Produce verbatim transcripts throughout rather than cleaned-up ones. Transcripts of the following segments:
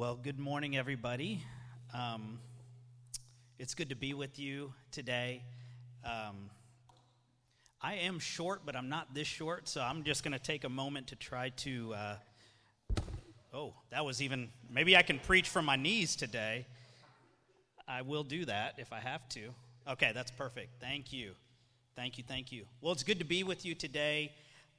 Well, good morning, everybody. Um, it's good to be with you today. Um, I am short, but I'm not this short, so I'm just going to take a moment to try to, uh, oh, that was even, maybe I can preach from my knees today. I will do that if I have to. Okay, that's perfect. Thank you. Thank you, thank you. Well, it's good to be with you today.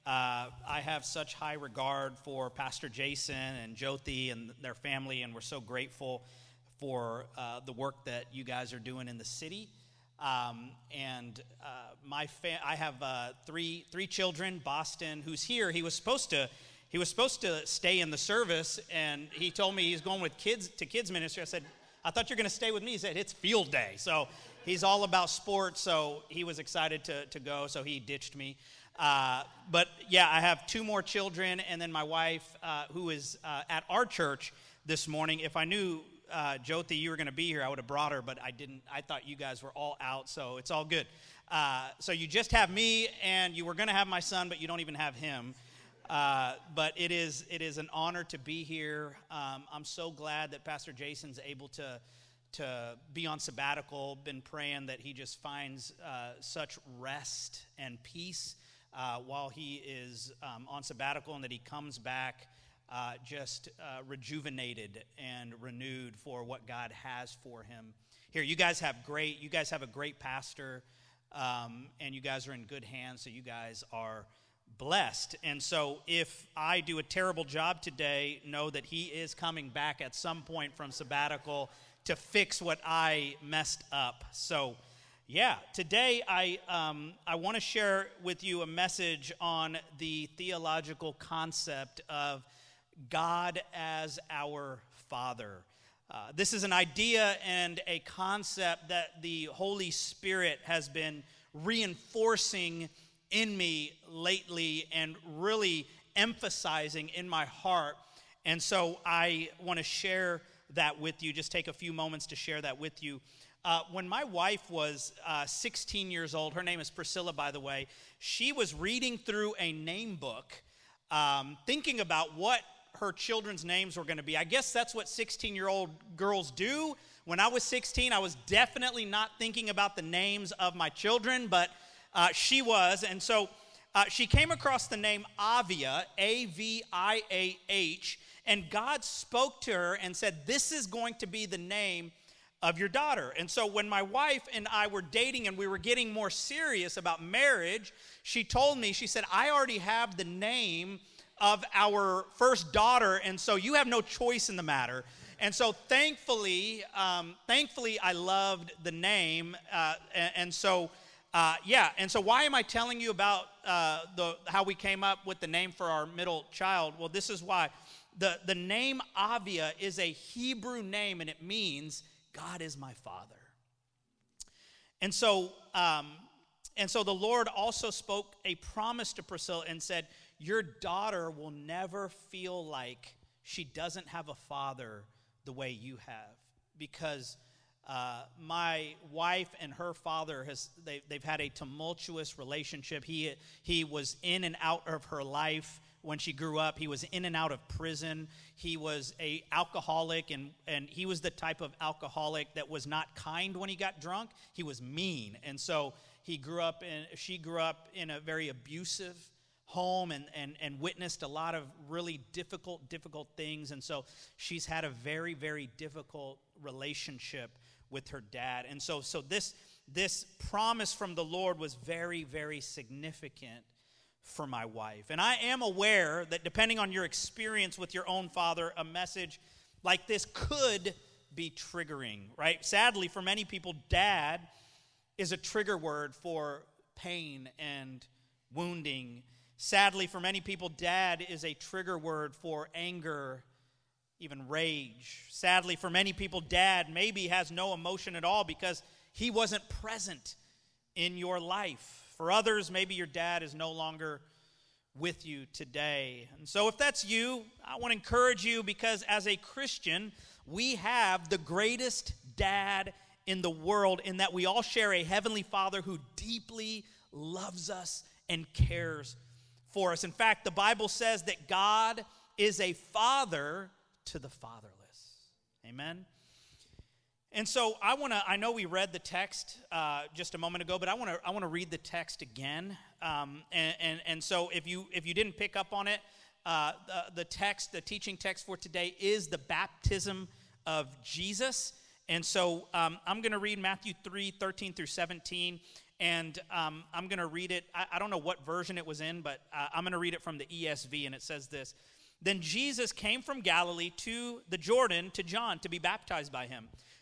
Uh, I have such high regard for Pastor Jason and Jyoti and their family, and we're so grateful for uh, the work that you guys are doing in the city. Um, and uh, my fa- I have uh, three three children. Boston, who's here, he was supposed to he was supposed to stay in the service, and he told me he's going with kids to kids ministry. I said, I thought you're going to stay with me. He said, it's field day, so he's all about sports. So he was excited to to go, so he ditched me. Uh, but yeah, I have two more children, and then my wife, uh, who is uh, at our church this morning. If I knew, uh, Jyoti, you were going to be here, I would have brought her, but I didn't. I thought you guys were all out, so it's all good. Uh, so you just have me, and you were going to have my son, but you don't even have him. Uh, but it is it is an honor to be here. Um, I'm so glad that Pastor Jason's able to to be on sabbatical. Been praying that he just finds uh, such rest and peace Uh, while he is um, on sabbatical, and that he comes back uh, just uh, rejuvenated and renewed for what God has for him. Here, you guys have great, you guys have a great pastor, um, and you guys are in good hands, so you guys are blessed. And so if I do a terrible job today, know that he is coming back at some point from sabbatical to fix what I messed up. So yeah, today I um, I want to share with you a message on the theological concept of God as our Father. Uh, this is an idea and a concept that the Holy Spirit has been reinforcing in me lately and really emphasizing in my heart. And so I want to share that with you, just take a few moments to share that with you. Uh, when my wife was uh, sixteen years old, her name is Priscilla, by the way, she was reading through a name book, um, thinking about what her children's names were going to be. I guess that's what sixteen-year-old girls do. When I was sixteen, I was definitely not thinking about the names of my children, but uh, she was. And so uh, she came across the name Avia, A V I A H, and God spoke to her and said, this is going to be the name of your daughter. And so when my wife and I were dating and we were getting more serious about marriage, she told me, she said, I already have the name of our first daughter, and so you have no choice in the matter. And so thankfully, um, thankfully I loved the name. Uh, and, and so, uh, yeah, and so why am I telling you about uh, the how we came up with the name for our middle child? Well, this is why. The, the name Avia is a Hebrew name, and it means God is my Father. And so um, and so the Lord also spoke a promise to Priscilla and said, your daughter will never feel like she doesn't have a father the way you have, because uh, my wife and her father, has they, they've had a tumultuous relationship. He, he was in and out of her life. When she grew up, he was in and out of prison. He was a alcoholic, and, and he was the type of alcoholic that was not kind when he got drunk. He was mean. And so he grew up in, she grew up in a very abusive home and, and, and witnessed a lot of really difficult, difficult things. And so she's had a very, very difficult relationship with her dad. And so so this this promise from the Lord was very, very significant for my wife. And I am aware that depending on your experience with your own father, a message like this could be triggering, right? Sadly, for many people, dad is a trigger word for pain and wounding. Sadly, for many people, dad is a trigger word for anger, even rage. Sadly, for many people, dad maybe has no emotion at all because he wasn't present in your life. For others, maybe your dad is no longer with you today. And so if that's you, I want to encourage you, because as a Christian, we have the greatest dad in the world, in that we all share a heavenly Father who deeply loves us and cares for us. In fact, the Bible says that God is a father to the fatherless. Amen? And so I want to, I know we read the text uh, just a moment ago, but I want to I want to read the text again. Um, and, and, and so if you if you didn't pick up on it, uh, the, the text, the teaching text for today is the baptism of Jesus. And so um, I'm going to read Matthew three, thirteen through seventeen, and um, I'm going to read it. I, I don't know what version it was in, but uh, I'm going to read it from the E S V, and it says this. Then Jesus came from Galilee to the Jordan to John to be baptized by him.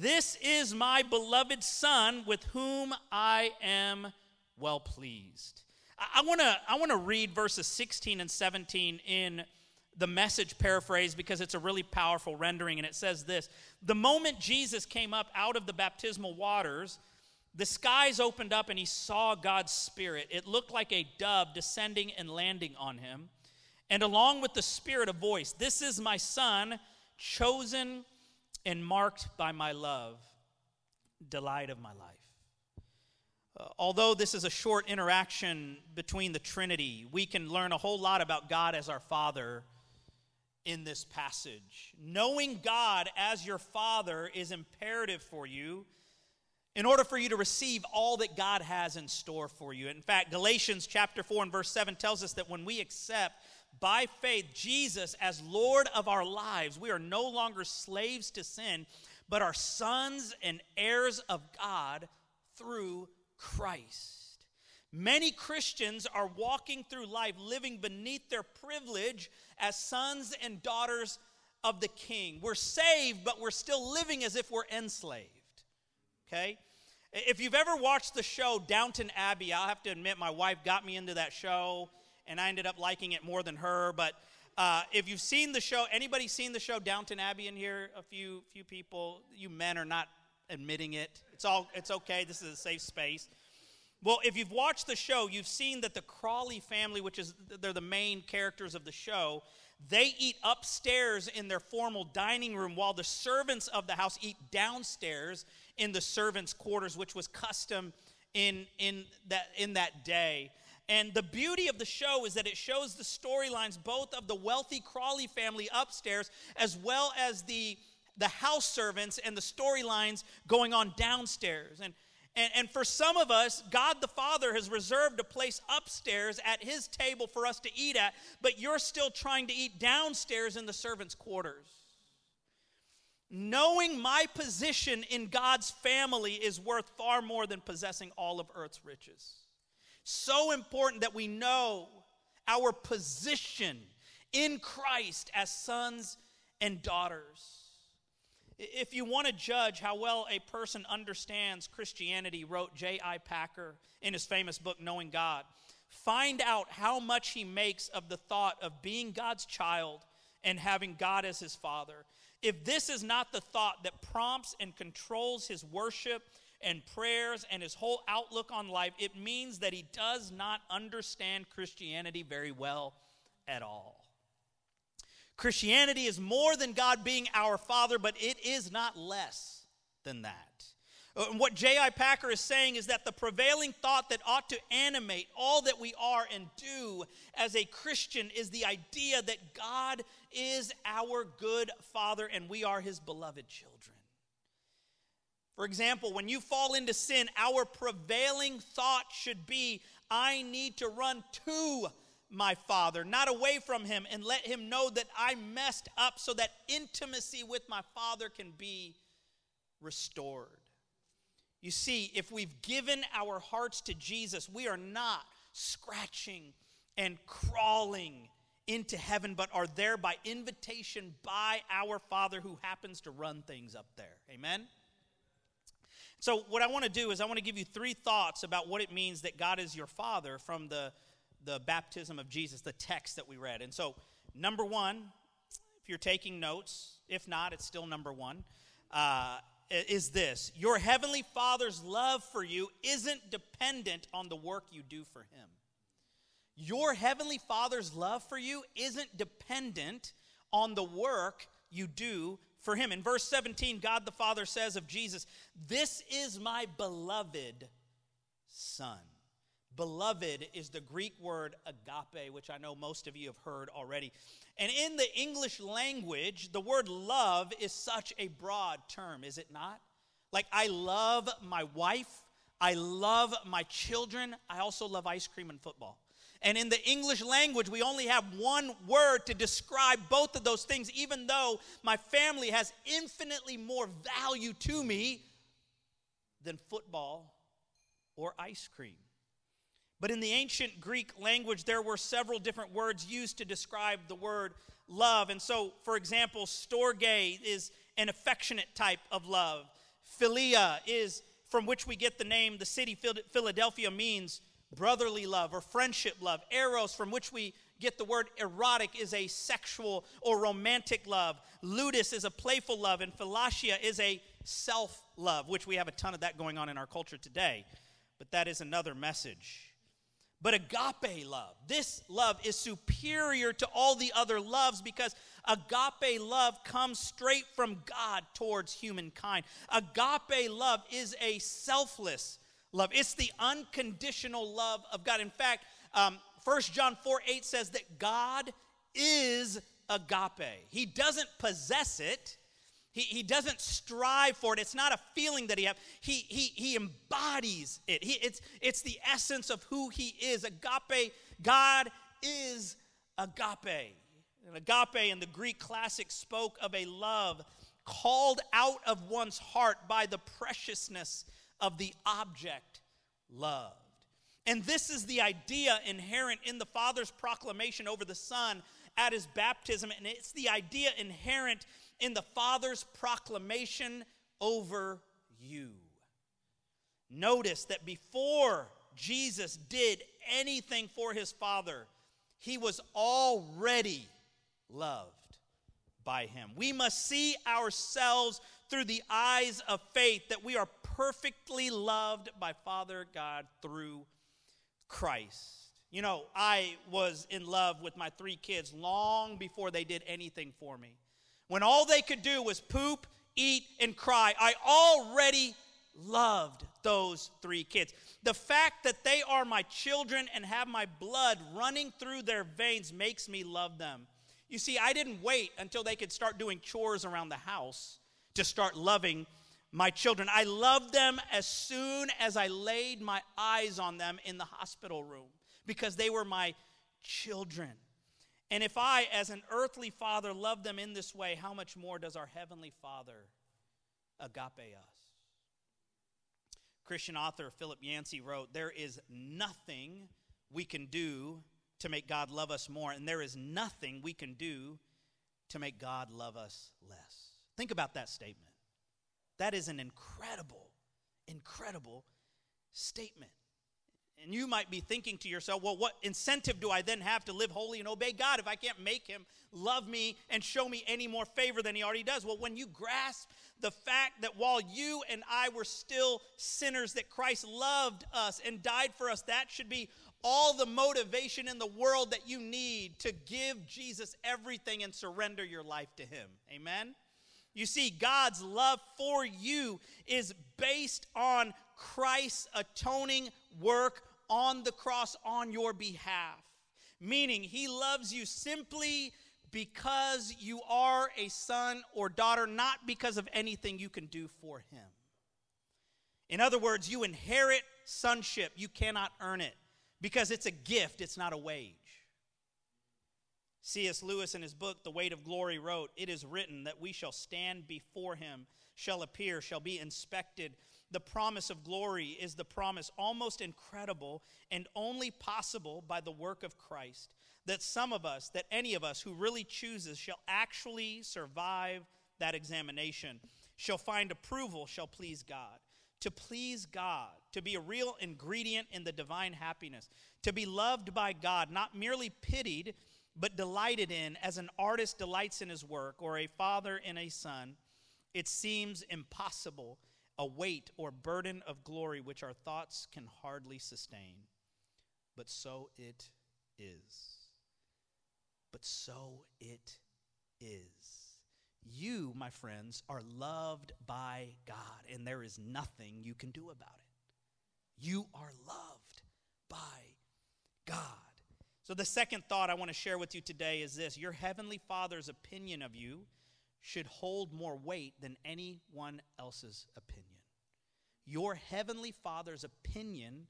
this is my beloved Son, with whom I am well pleased. I want to I want to read verses sixteen and seventeen in the Message paraphrase because it's a really powerful rendering, and it says this. The moment Jesus came up out of the baptismal waters, the skies opened up and he saw God's Spirit. It looked like a dove descending and landing on him, and along with the Spirit, a voice, this is my Son, chosen and marked by my love, delight of my life. Uh, although this is a short interaction between the Trinity, we can learn a whole lot about God as our Father in this passage. Knowing God as your Father is imperative for you in order for you to receive all that God has in store for you. In fact, Galatians chapter four and verse seven tells us that when we accept by faith Jesus as Lord of our lives, we are no longer slaves to sin, but are sons and heirs of God through Christ. Many Christians are walking through life living beneath their privilege as sons and daughters of the King. We're saved, but we're still living as if we're enslaved. Okay? If you've ever watched the show Downton Abbey, I'll have to admit my wife got me into that show, and I ended up liking it more than her. But uh, if you've seen the show, anybody seen the show Downton Abbey in here? A few few people. You men are not admitting it. It's all. It's okay. This is a safe space. Well, if you've watched the show, you've seen that the Crawley family, which is they're the main characters of the show, they eat upstairs in their formal dining room while the servants of the house eat downstairs in the servants' quarters, which was custom in in that in that day. And the beauty of the show is that it shows the storylines both of the wealthy Crawley family upstairs as well as the, the house servants and the storylines going on downstairs. And, and, and for some of us, God the Father has reserved a place upstairs at his table for us to eat at, but you're still trying to eat downstairs in the servants' quarters. Knowing my position in God's family is worth far more than possessing all of earth's riches. So important that we know our position in Christ as sons and daughters. If you want to judge how well a person understands Christianity, wrote J I Packer in his famous book, Knowing God, find out how much he makes of the thought of being God's child and having God as his Father. If this is not the thought that prompts and controls his worship and prayers and his whole outlook on life, it means that he does not understand Christianity very well at all. Christianity is more than God being our Father, but it is not less than that. What J I. Packer is saying is that the prevailing thought that ought to animate all that we are and do as a Christian is the idea that God is our good Father and we are his beloved children. For example, when you fall into sin, our prevailing thought should be, I need to run to my Father, not away from him, and let him know that I messed up so that intimacy with my Father can be restored. You see, if we've given our hearts to Jesus, we are not scratching and crawling into heaven, but are there by invitation by our Father who happens to run things up there. Amen? So what I want to do is I want to give you three thoughts about what it means that God is your Father from the, the baptism of Jesus, the text that we read. And so number one, if you're taking notes, if not, it's still number one, uh, is this: your heavenly Father's love for you isn't dependent on the work you do for him. Your heavenly Father's love for you isn't dependent on the work you do for him. In verse seventeen, God the Father says of Jesus, "This is my beloved Son." Beloved is the Greek word agape, which I know most of you have heard already. And in the English language, the word love is such a broad term, is it not? Like, I love my wife, I love my children, I also love ice cream and football. And in the English language, we only have one word to describe both of those things, even though my family has infinitely more value to me than football or ice cream. But in the ancient Greek language, there were several different words used to describe the word love. And so, for example, storge is an affectionate type of love. Philia is, from which we get the name, the city Philadelphia means brotherly love or friendship love. Eros, from which we get the word erotic, is a sexual or romantic love. Ludus is a playful love, and philatia is a self-love, which we have a ton of that going on in our culture today. But that is another message. But agape love, this love is superior to all the other loves because agape love comes straight from God towards humankind. Agape love is a selfless love. It's the unconditional love of God. In fact, um, First John four eight says that God is agape. He doesn't possess it. He, he doesn't strive for it. It's not a feeling that he has. He, he, he embodies it. He, it's, it's the essence of who he is. Agape, God is agape. And agape in the Greek classics spoke of a love called out of one's heart by the preciousness of the object loved. And this is the idea inherent in the Father's proclamation over the Son at his baptism. And it's the idea inherent in the Father's proclamation over you. Notice that before Jesus did anything for his Father, he was already loved by him. We must see ourselves through the eyes of faith that we are perfectly loved by Father God through Christ. You know, I was in love with my three kids long before they did anything for me. When all they could do was poop, eat, and cry, I already loved those three kids. The fact that they are my children and have my blood running through their veins makes me love them. You see, I didn't wait until they could start doing chores around the house to start loving my children. I loved them as soon as I laid my eyes on them in the hospital room because they were my children. And if I, as an earthly father, love them in this way, how much more does our heavenly Father agape us? Christian author Philip Yancey wrote, "There is nothing we can do to make God love us more, and there is nothing we can do to make God love us less." Think about that statement. That is an incredible, incredible statement. And you might be thinking to yourself, well, what incentive do I then have to live holy and obey God if I can't make him love me and show me any more favor than he already does? Well, when you grasp the fact that while you and I were still sinners, that Christ loved us and died for us, that should be all the motivation in the world that you need to give Jesus everything and surrender your life to him. Amen? You see, God's love for you is based on Christ's atoning work on the cross on your behalf, meaning he loves you simply because you are a son or daughter, not because of anything you can do for him. In other words, you inherit sonship. You cannot earn it because it's a gift. It's not a wage. C S Lewis in his book, The Weight of Glory, wrote, "It is written that we shall stand before him, shall appear, shall be inspected. The promise of glory is the promise, almost incredible and only possible by the work of Christ, that some of us, that any of us who really chooses shall actually survive that examination, shall find approval, shall please God. To please God, to be a real ingredient in the divine happiness, to be loved by God, not merely pitied, but delighted in as an artist delights in his work, or a father in a son, It seems impossible, a weight or burden of glory which our thoughts can hardly sustain. But so it is. But so it is. You, my friends, are loved by God, and there is nothing you can do about it. You are loved by God. So the second thought I want to share with you today is this. Your heavenly Father's opinion of you should hold more weight than anyone else's opinion. Your heavenly Father's opinion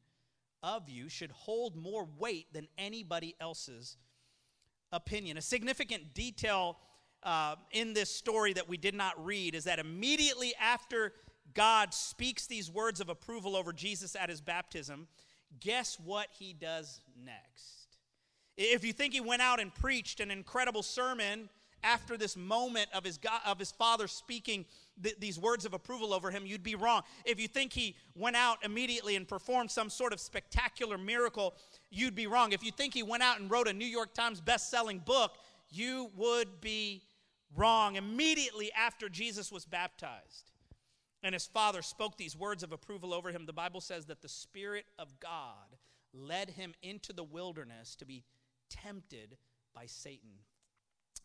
of you should hold more weight than anybody else's opinion. A significant detail uh, in this story that we did not read is that immediately after God speaks these words of approval over Jesus at his baptism, guess what he does next? If you think he went out and preached an incredible sermon after this moment of his God, of his Father speaking th- these words of approval over him, you'd be wrong. If you think he went out immediately and performed some sort of spectacular miracle, you'd be wrong. If you think he went out and wrote a New York Times best-selling book, you would be wrong. Immediately after Jesus was baptized and his Father spoke these words of approval over him, the Bible says that the Spirit of God led him into the wilderness to be tempted by Satan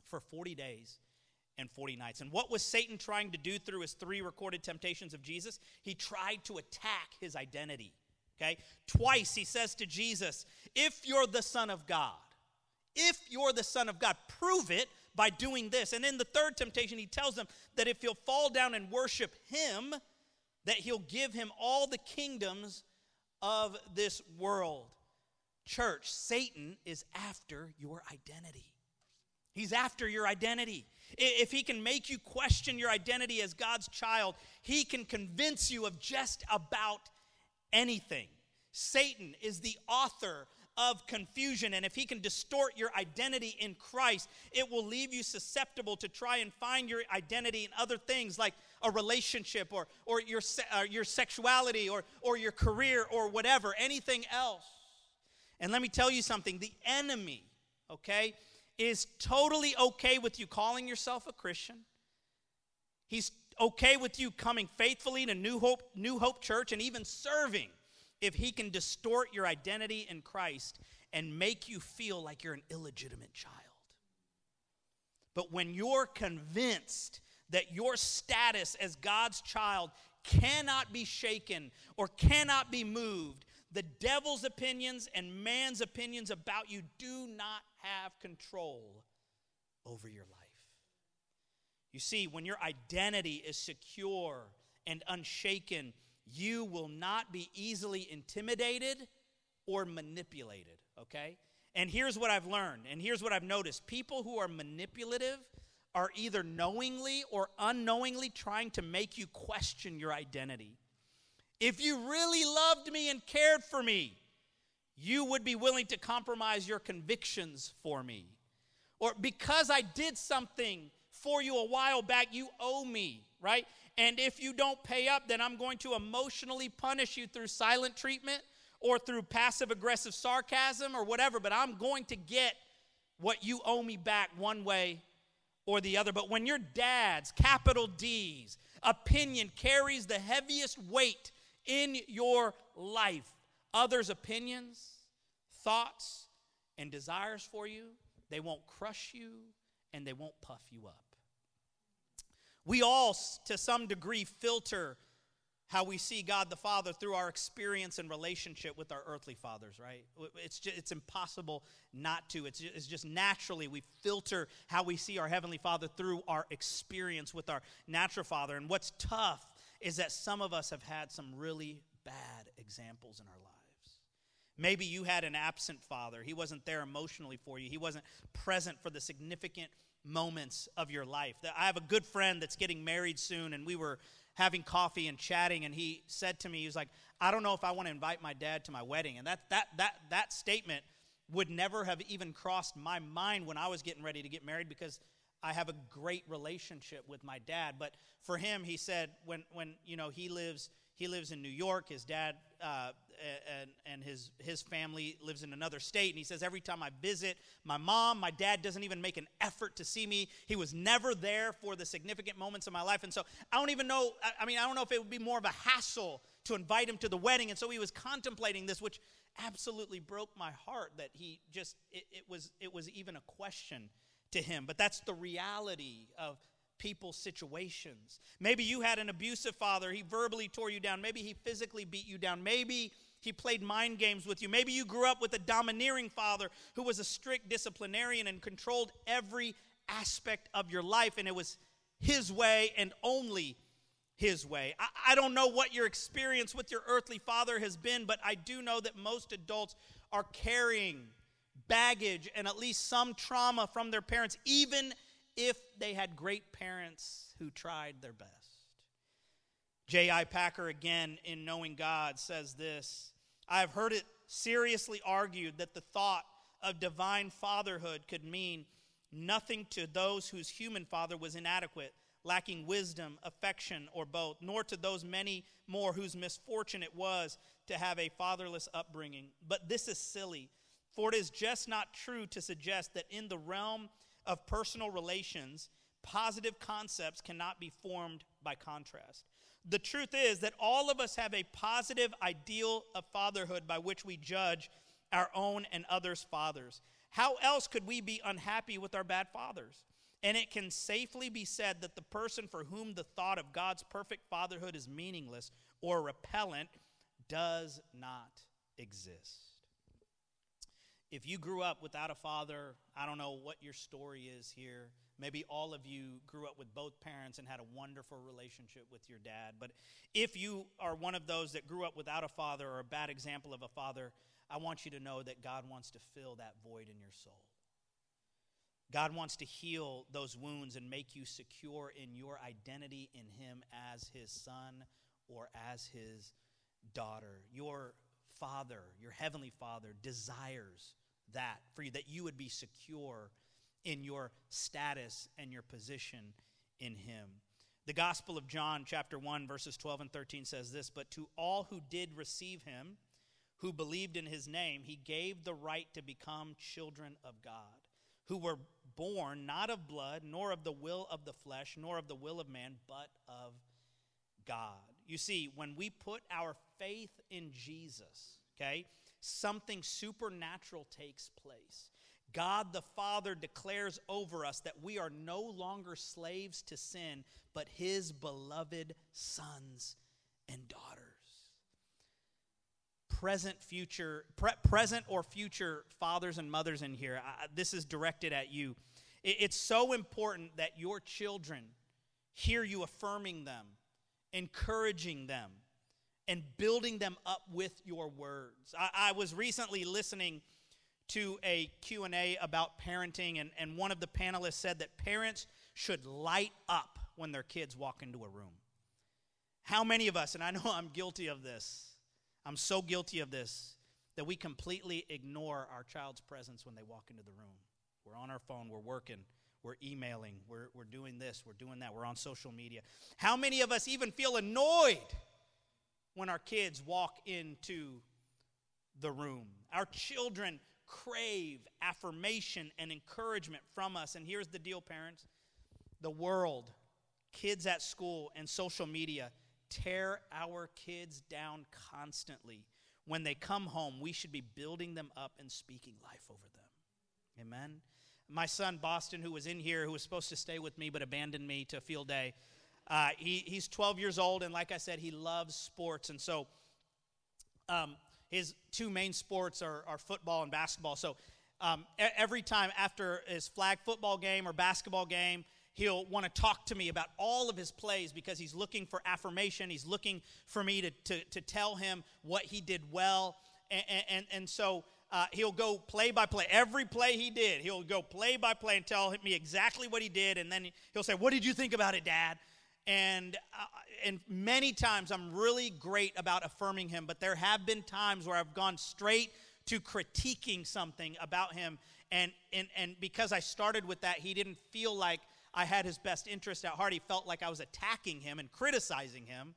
for forty days and forty nights. And what was Satan trying to do through his three recorded temptations of Jesus? He tried to attack his identity, okay? Twice he says to Jesus, if you're the Son of God, if you're the Son of God, prove it by doing this. And in the third temptation, he tells him that if he'll fall down and worship him, that he'll give him all the kingdoms of this world. Church, Satan is after your identity. He's after your identity. If he can make you question your identity as God's child, he can convince you of just about anything. Satan is the author of confusion, and if he can distort your identity in Christ, it will leave you susceptible to try and find your identity in other things like a relationship or, or your, uh, your sexuality or, or your career or whatever, anything else. And let me tell you something, the enemy, okay, is totally okay with you calling yourself a Christian. He's okay with you coming faithfully to New Hope, New Hope Church and even serving if he can distort your identity in Christ and make you feel like you're an illegitimate child. But when you're convinced that your status as God's child cannot be shaken or cannot be moved, the devil's opinions and man's opinions about you do not have control over your life. You see, when your identity is secure and unshaken, you will not be easily intimidated or manipulated, okay? And here's what I've learned, and here's what I've noticed. People who are manipulative are either knowingly or unknowingly trying to make you question your identity. If you really loved me and cared for me, you would be willing to compromise your convictions for me. Or because I did something for you a while back, you owe me, right? And if you don't pay up, then I'm going to emotionally punish you through silent treatment or through passive-aggressive sarcasm or whatever, but I'm going to get what you owe me back one way or the other. But when your dad's, capital D's, opinion carries the heaviest weight in your life, others' opinions, thoughts, and desires for you, they won't crush you and they won't puff you up. We all, to some degree, filter how we see God the Father through our experience and relationship with our earthly fathers, right? It's just, it's impossible not to. It's just, it's just naturally we filter how we see our Heavenly Father through our experience with our natural father. And what's tough is that some of us have had some really bad examples in our lives. Maybe you had an absent father. He wasn't there emotionally for you. He wasn't present for the significant moments of your life. I have a good friend that's getting married soon, and we were having coffee and chatting, and he said to me, he was like, I don't know if I want to invite my dad to my wedding. And that that that that statement would never have even crossed my mind when I was getting ready to get married because I have a great relationship with my dad. But for him, he said, when when you know he lives He lives in New York. His dad uh, and, and his, his family lives in another state. And he says, every time I visit my mom, my dad doesn't even make an effort to see me. He was never there for the significant moments of my life. And so I don't even know, I mean, I don't know if it would be more of a hassle to invite him to the wedding. And so he was contemplating this, which absolutely broke my heart that he just, it, it was it was even a question to him. But that's the reality of people's situations. Maybe you had an abusive father. He verbally tore you down. Maybe he physically beat you down. Maybe he played mind games with you. Maybe you grew up with a domineering father who was a strict disciplinarian and controlled every aspect of your life, and it was his way and only his way. I, I don't know what your experience with your earthly father has been, but I do know that most adults are carrying baggage and at least some trauma from their parents, even if they had great parents who tried their best. J I. Packer, again, in Knowing God, says this: I have heard it seriously argued that the thought of divine fatherhood could mean nothing to those whose human father was inadequate, lacking wisdom, affection, or both, nor to those many more whose misfortune it was to have a fatherless upbringing. But this is silly, for it is just not true to suggest that in the realm of personal relations, positive concepts cannot be formed by contrast. The truth is that all of us have a positive ideal of fatherhood by which we judge our own and others' fathers. How else could we be unhappy with our bad fathers? And it can safely be said that the person for whom the thought of God's perfect fatherhood is meaningless or repellent does not exist. If you grew up without a father, I don't know what your story is here. Maybe all of you grew up with both parents and had a wonderful relationship with your dad. But if you are one of those that grew up without a father or a bad example of a father, I want you to know that God wants to fill that void in your soul. God wants to heal those wounds and make you secure in your identity in him as his son or as his daughter. Your Father, your heavenly Father, desires that for you, that you would be secure in your status and your position in him. The Gospel of John, chapter one, verses twelve and thirteen says this: But to all who did receive him, who believed in his name, he gave the right to become children of God, who were born not of blood, nor of the will of the flesh, nor of the will of man, but of God. You see, when we put our faith in Jesus, okay, something supernatural takes place. God the Father declares over us that we are no longer slaves to sin, but his beloved sons and daughters. Present, future, pre- present or future fathers and mothers in here, I, this is directed at you. It, it's so important that your children hear you affirming them, encouraging them, and building them up with your words. I, I was recently listening to a Q and A about parenting, and, and one of the panelists said that parents should light up when their kids walk into a room. How many of us, and I know I'm guilty of this, I'm so guilty of this, that we completely ignore our child's presence when they walk into the room. We're on our phone, we're working, we're emailing, we're, we're doing this, we're doing that, we're on social media. How many of us even feel annoyed when our kids walk into the room? Our children crave affirmation and encouragement from us. And here's the deal, parents. The world, kids at school, and social media tear our kids down constantly. When they come home, we should be building them up and speaking life over them. Amen? My son, Boston, who was in here, who was supposed to stay with me but abandoned me to field day, Uh, he, he's twelve years old, and like I said, he loves sports. And so um, his two main sports are, are football and basketball. So um, every time after his flag football game or basketball game, he'll want to talk to me about all of his plays because he's looking for affirmation. He's looking for me to, to, to tell him what he did well. And, and, and so uh, he'll go play by play. Every play he did, he'll go play by play and tell me exactly what he did. And then he'll say, "What did you think about it, Dad?" And uh, and many times I'm really great about affirming him, but there have been times where I've gone straight to critiquing something about him. And, and, and because I started with that, he didn't feel like I had his best interest at heart. He felt like I was attacking him and criticizing him.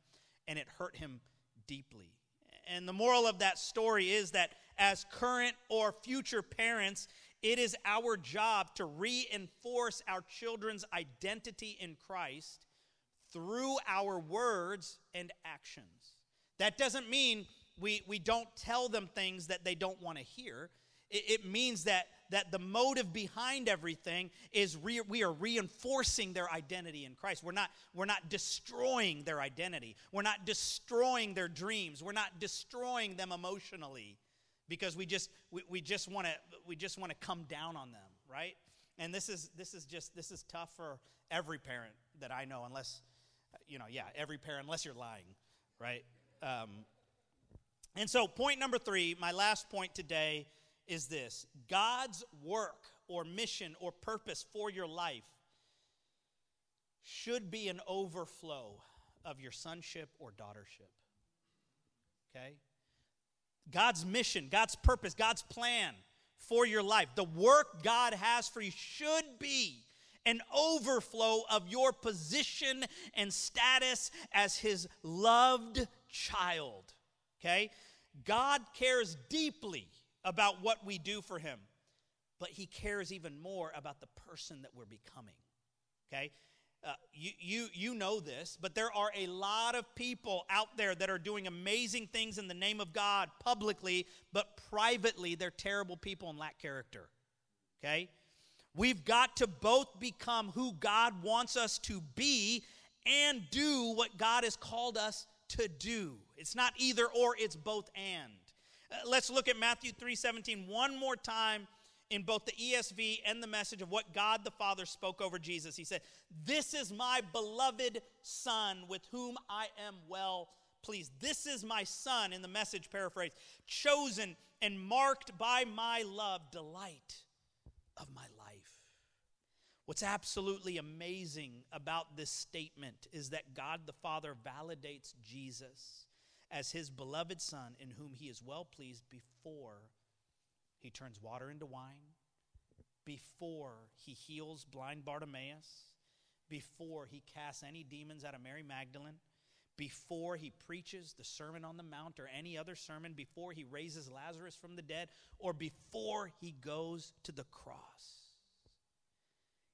and it hurt him deeply. And the moral of that story is that as current or future parents, it is our job to reinforce our children's identity in Christ through our words and actions. That doesn't mean we, we don't tell them things that they don't want to hear. It, it means that, that the motive behind everything is re, we are reinforcing their identity in Christ. We're not, we're not destroying their identity. We're not destroying their dreams. We're not destroying them emotionally because we just we, we just want to we just want to come down on them, right? And this is this is just this is tough for every parent that I know, unless you know, yeah, every parent, unless you're lying, right? Um, and so point number three, my last point today is this. God's work or mission or purpose for your life should be an overflow of your sonship or daughtership, okay? God's mission, God's purpose, God's plan for your life, the work God has for you should be an overflow of your position and status as his loved child, okay? God cares deeply about what we do for him, but he cares even more about the person that we're becoming, okay? Uh, you, you, you know this, but there are a lot of people out there that are doing amazing things in the name of God publicly, but privately they're terrible people and lack character, okay? We've got to both become who God wants us to be and do what God has called us to do. It's not either or, it's both and. Uh, let's look at Matthew three seventeen one more time in both the E S V and the message of what God the Father spoke over Jesus. He said, "This is my beloved Son with whom I am well pleased." This is my Son, in the message paraphrase, "chosen and marked by my love, delight of my life." What's absolutely amazing about this statement is that God the Father validates Jesus as his beloved Son in whom he is well pleased before he turns water into wine, before he heals blind Bartimaeus, before he casts any demons out of Mary Magdalene, before he preaches the Sermon on the Mount or any other sermon, before he raises Lazarus from the dead, or before he goes to the cross.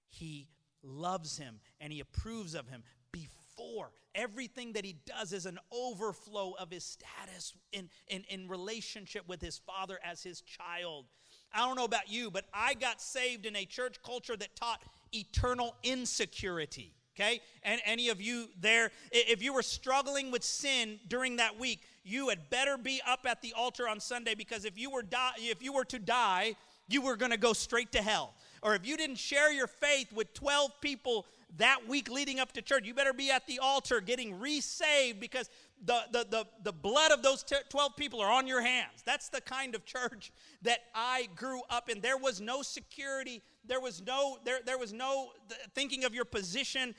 He loves him and he approves of him before. Everything that he does is an overflow of his status in, in, in relationship with his Father as his child. I don't know about you, but I got saved in a church culture that taught eternal insecurity, okay? And any of you there, if you were struggling with sin during that week, you had better be up at the altar on Sunday, because if you were, die, if you were to die, you were going to go straight to hell. Or if you didn't share your faith with twelve people that week leading up to church, you better be at the altar getting re-saved, because the, the, the, the blood of those twelve people are on your hands. That's the kind of church that I grew up in. There was no security. There was no, there, there was no thinking of your position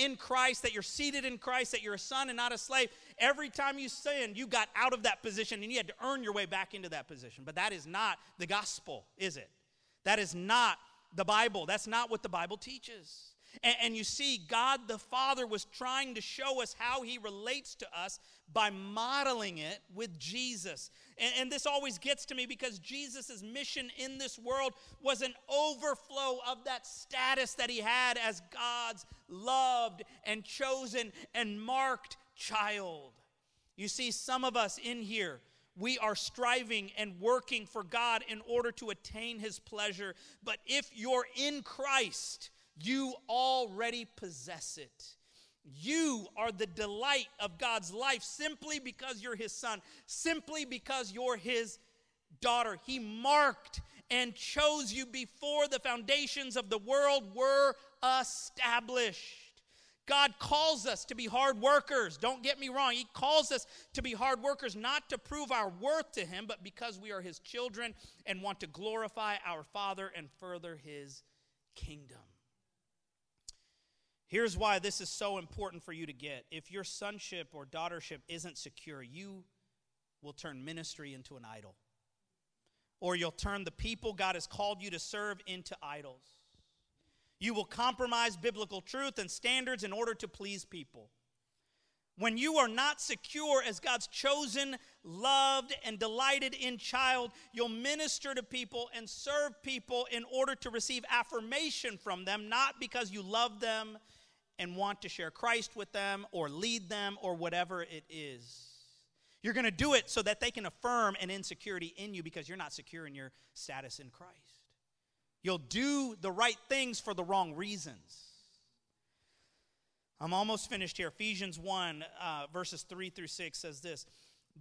in Christ, that you're seated in Christ, that you're a son and not a slave. Every time you sinned, you got out of that position and you had to earn your way back into that position. But that is not the gospel, is it? That is not the Bible. That's not what the Bible teaches. And, and you see, God the Father was trying to show us how he relates to us by modeling it with Jesus. And, and this always gets to me, because Jesus' mission in this world was an overflow of that status that he had as God's loved and chosen and marked child. You see, some of us in here, we are striving and working for God in order to attain his pleasure. But if you're in Christ, you already possess it. You are the delight of God's life simply because you're his son, simply because you're his daughter. He marked and chose you before the foundations of the world were established. God calls us to be hard workers. Don't get me wrong. He calls us to be hard workers, not to prove our worth to him, but because we are his children and want to glorify our Father and further his kingdom. Here's why this is so important for you to get. If your sonship or daughtership isn't secure, you will turn ministry into an idol. Or you'll turn the people God has called you to serve into idols. You will compromise biblical truth and standards in order to please people. When you are not secure as God's chosen, loved, and delighted in child, you'll minister to people and serve people in order to receive affirmation from them, not because you love them and want to share Christ with them or lead them or whatever it is. You're going to do it so that they can affirm an insecurity in you because you're not secure in your status in Christ. You'll do the right things for the wrong reasons. I'm almost finished here. Ephesians one, uh, verses three through six says this.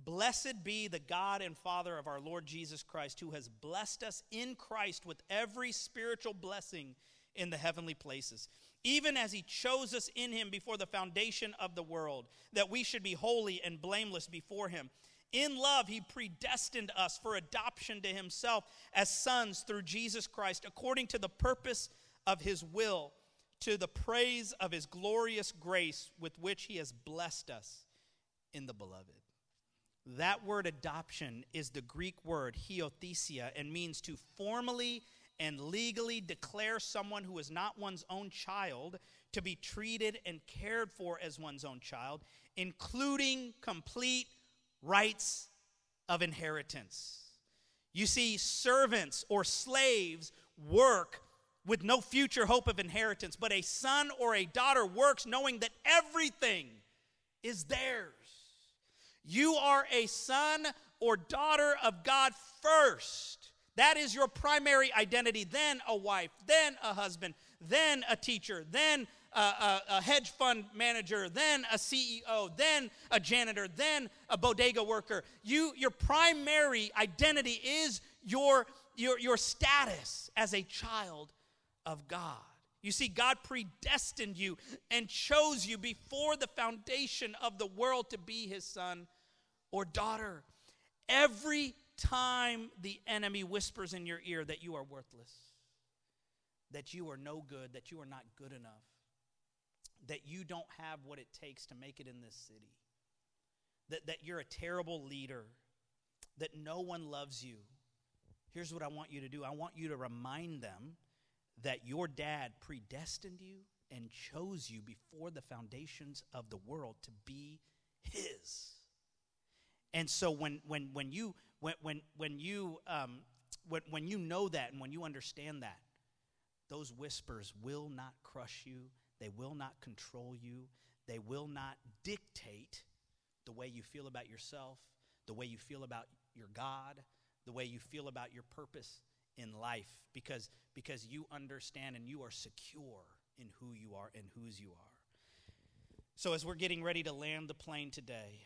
Blessed be the God and Father of our Lord Jesus Christ, who has blessed us in Christ with every spiritual blessing in the heavenly places, even as he chose us in him before the foundation of the world, that we should be holy and blameless before him. In love, he predestined us for adoption to himself as sons through Jesus Christ, according to the purpose of his will, to the praise of his glorious grace with which he has blessed us in the beloved. That word adoption is the Greek word huiothesia and means to formally and legally declare someone who is not one's own child to be treated and cared for as one's own child, including complete rights of inheritance. You see, servants or slaves work with no future hope of inheritance, but a son or a daughter works knowing that everything is theirs. You are a son or daughter of God first. That is your primary identity, then a wife, then a husband, then a teacher, then a, a, a hedge fund manager, then a C E O, then a janitor, then a bodega worker. You, your primary identity is your, your, your status as a child of God. You see, God predestined you and chose you before the foundation of the world to be his son or daughter. Every time the enemy whispers in your ear that you are worthless, that you are no good, that you are not good enough, that you don't have what it takes to make it in this city, that, that you're a terrible leader, that no one loves you, here's what I want you to do. I want you to remind them that your dad predestined you and chose you before the foundations of the world to be his. And so when when when you when when when you um, when when you know that and when you understand that, those whispers will not crush you. They will not control you. They will not dictate the way you feel about yourself, the way you feel about your God, the way you feel about your purpose in life, because because you understand and you are secure in who you are and whose you are. So as we're getting ready to land the plane today,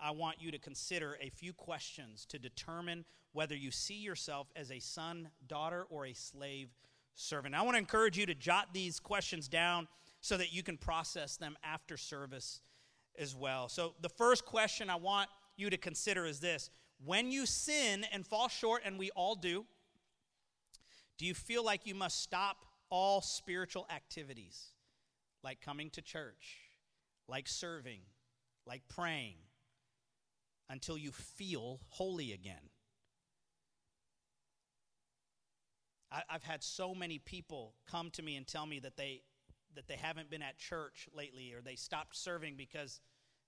I want you to consider a few questions to determine whether you see yourself as a son, daughter, or a slave servant. I want to encourage you to jot these questions down so that you can process them after service as well. So the first question I want you to consider is this. When you sin and fall short, and we all do, do you feel like you must stop all spiritual activities, like coming to church, like serving, like praying, until you feel holy again? I, I've had so many people come to me and tell me that they that they haven't been at church lately, or they stopped serving because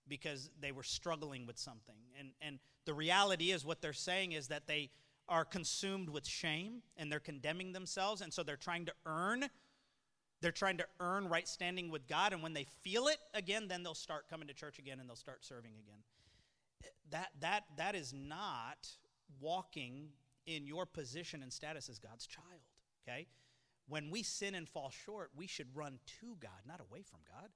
because they were struggling with something. And and the reality is, what they're saying is that they are consumed with shame and they're condemning themselves, and so they're trying to earn they're trying to earn right standing with God, and when they feel it again, then they'll start coming to church again and they'll start serving again. That that that is not walking in your position and status as God's child, okay? When we sin and fall short, we should run to God, not away from God.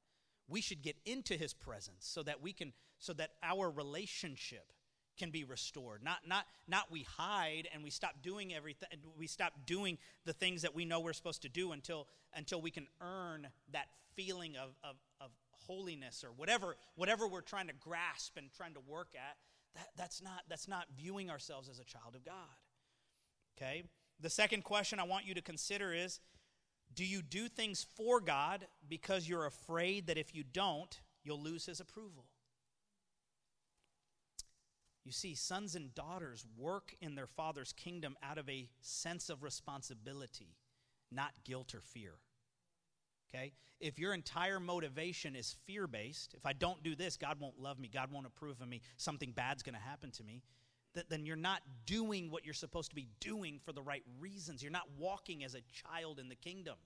We should get into his presence so that we can so that our relationship can be restored. Not not not we hide and we stop doing everything we stop doing the things that we know we're supposed to do until until we can earn that feeling of of, of holiness or whatever whatever we're trying to grasp and trying to work at. That that's not that's not viewing ourselves as a child of God. Okay? The second question I want you to consider is, do you do things for God because you're afraid that if you don't, you'll lose his approval? You see, sons and daughters work in their father's kingdom out of a sense of responsibility, not guilt or fear. okay? If your entire motivation is fear-based, if I don't do this, God won't love me, God won't approve of me, something bad's going to happen to me, th- then you're not doing what you're supposed to be doing for the right reasons. You're not walking as a child in the kingdom,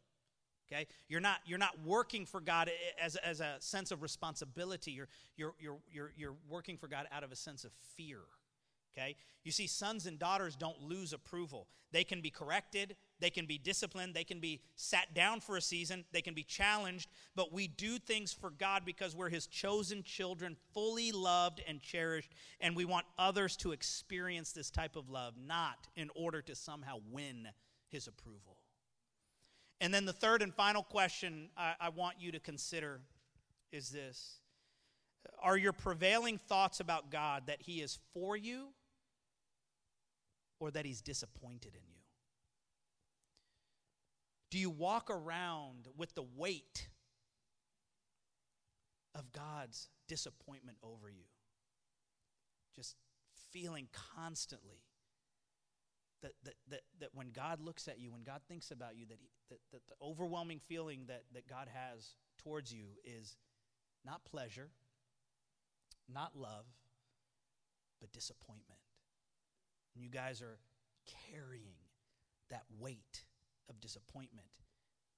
okay? You're not, you're not working for God as, as a sense of responsibility. You're, you're, you're, you're, you're working for God out of a sense of fear, okay? You see, sons and daughters don't lose approval. They can be corrected. They can be disciplined. They can be sat down for a season. They can be challenged. But we do things for God because we're his chosen children, fully loved and cherished, and we want others to experience this type of love, not in order to somehow win his approval. And then the third and final question I, I want you to consider is this. Are your prevailing thoughts about God that he is for you or that he's disappointed in you? Do you walk around with the weight of God's disappointment over you? Just feeling constantly that that that, that when God looks at you, when God thinks about you, that, he, that, that the overwhelming feeling that, that God has towards you is not pleasure, not love, but disappointment. And you guys are carrying that weight of disappointment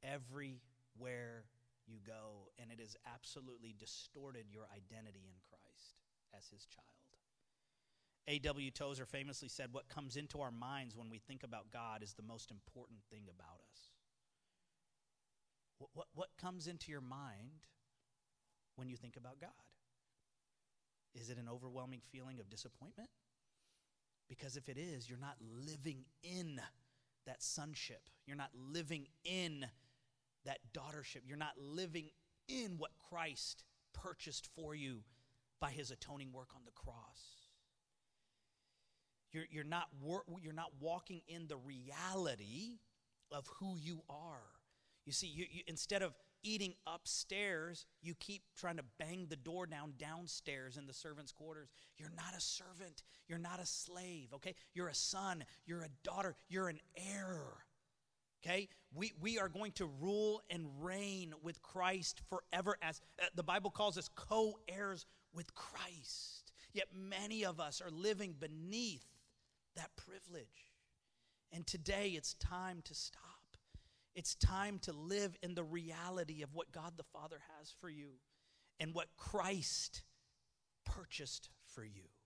everywhere you go, and it has absolutely distorted your identity in Christ as his child. A W Tozer famously said, what comes into our minds when we think about God is the most important thing about us. What, what, what comes into your mind when you think about God? Is it an overwhelming feeling of disappointment? Because if it is, you're not living in that sonship. You're not living in that daughtership. You're not living in what Christ purchased for you by his atoning work on the cross. You're, you're, not, wor- you're not walking in the reality of who you are. You see, you, you, instead of eating upstairs, you keep trying to bang the door down downstairs in the servants' quarters. You're not a servant. You're not a slave, okay? You're a son. You're a daughter. You're an heir, okay? We we are going to rule and reign with Christ forever, as uh, the Bible calls us co-heirs with Christ. Yet many of us are living beneath that privilege. And today it's time to stop. It's time to live in the reality of what God the Father has for you and what Christ purchased for you.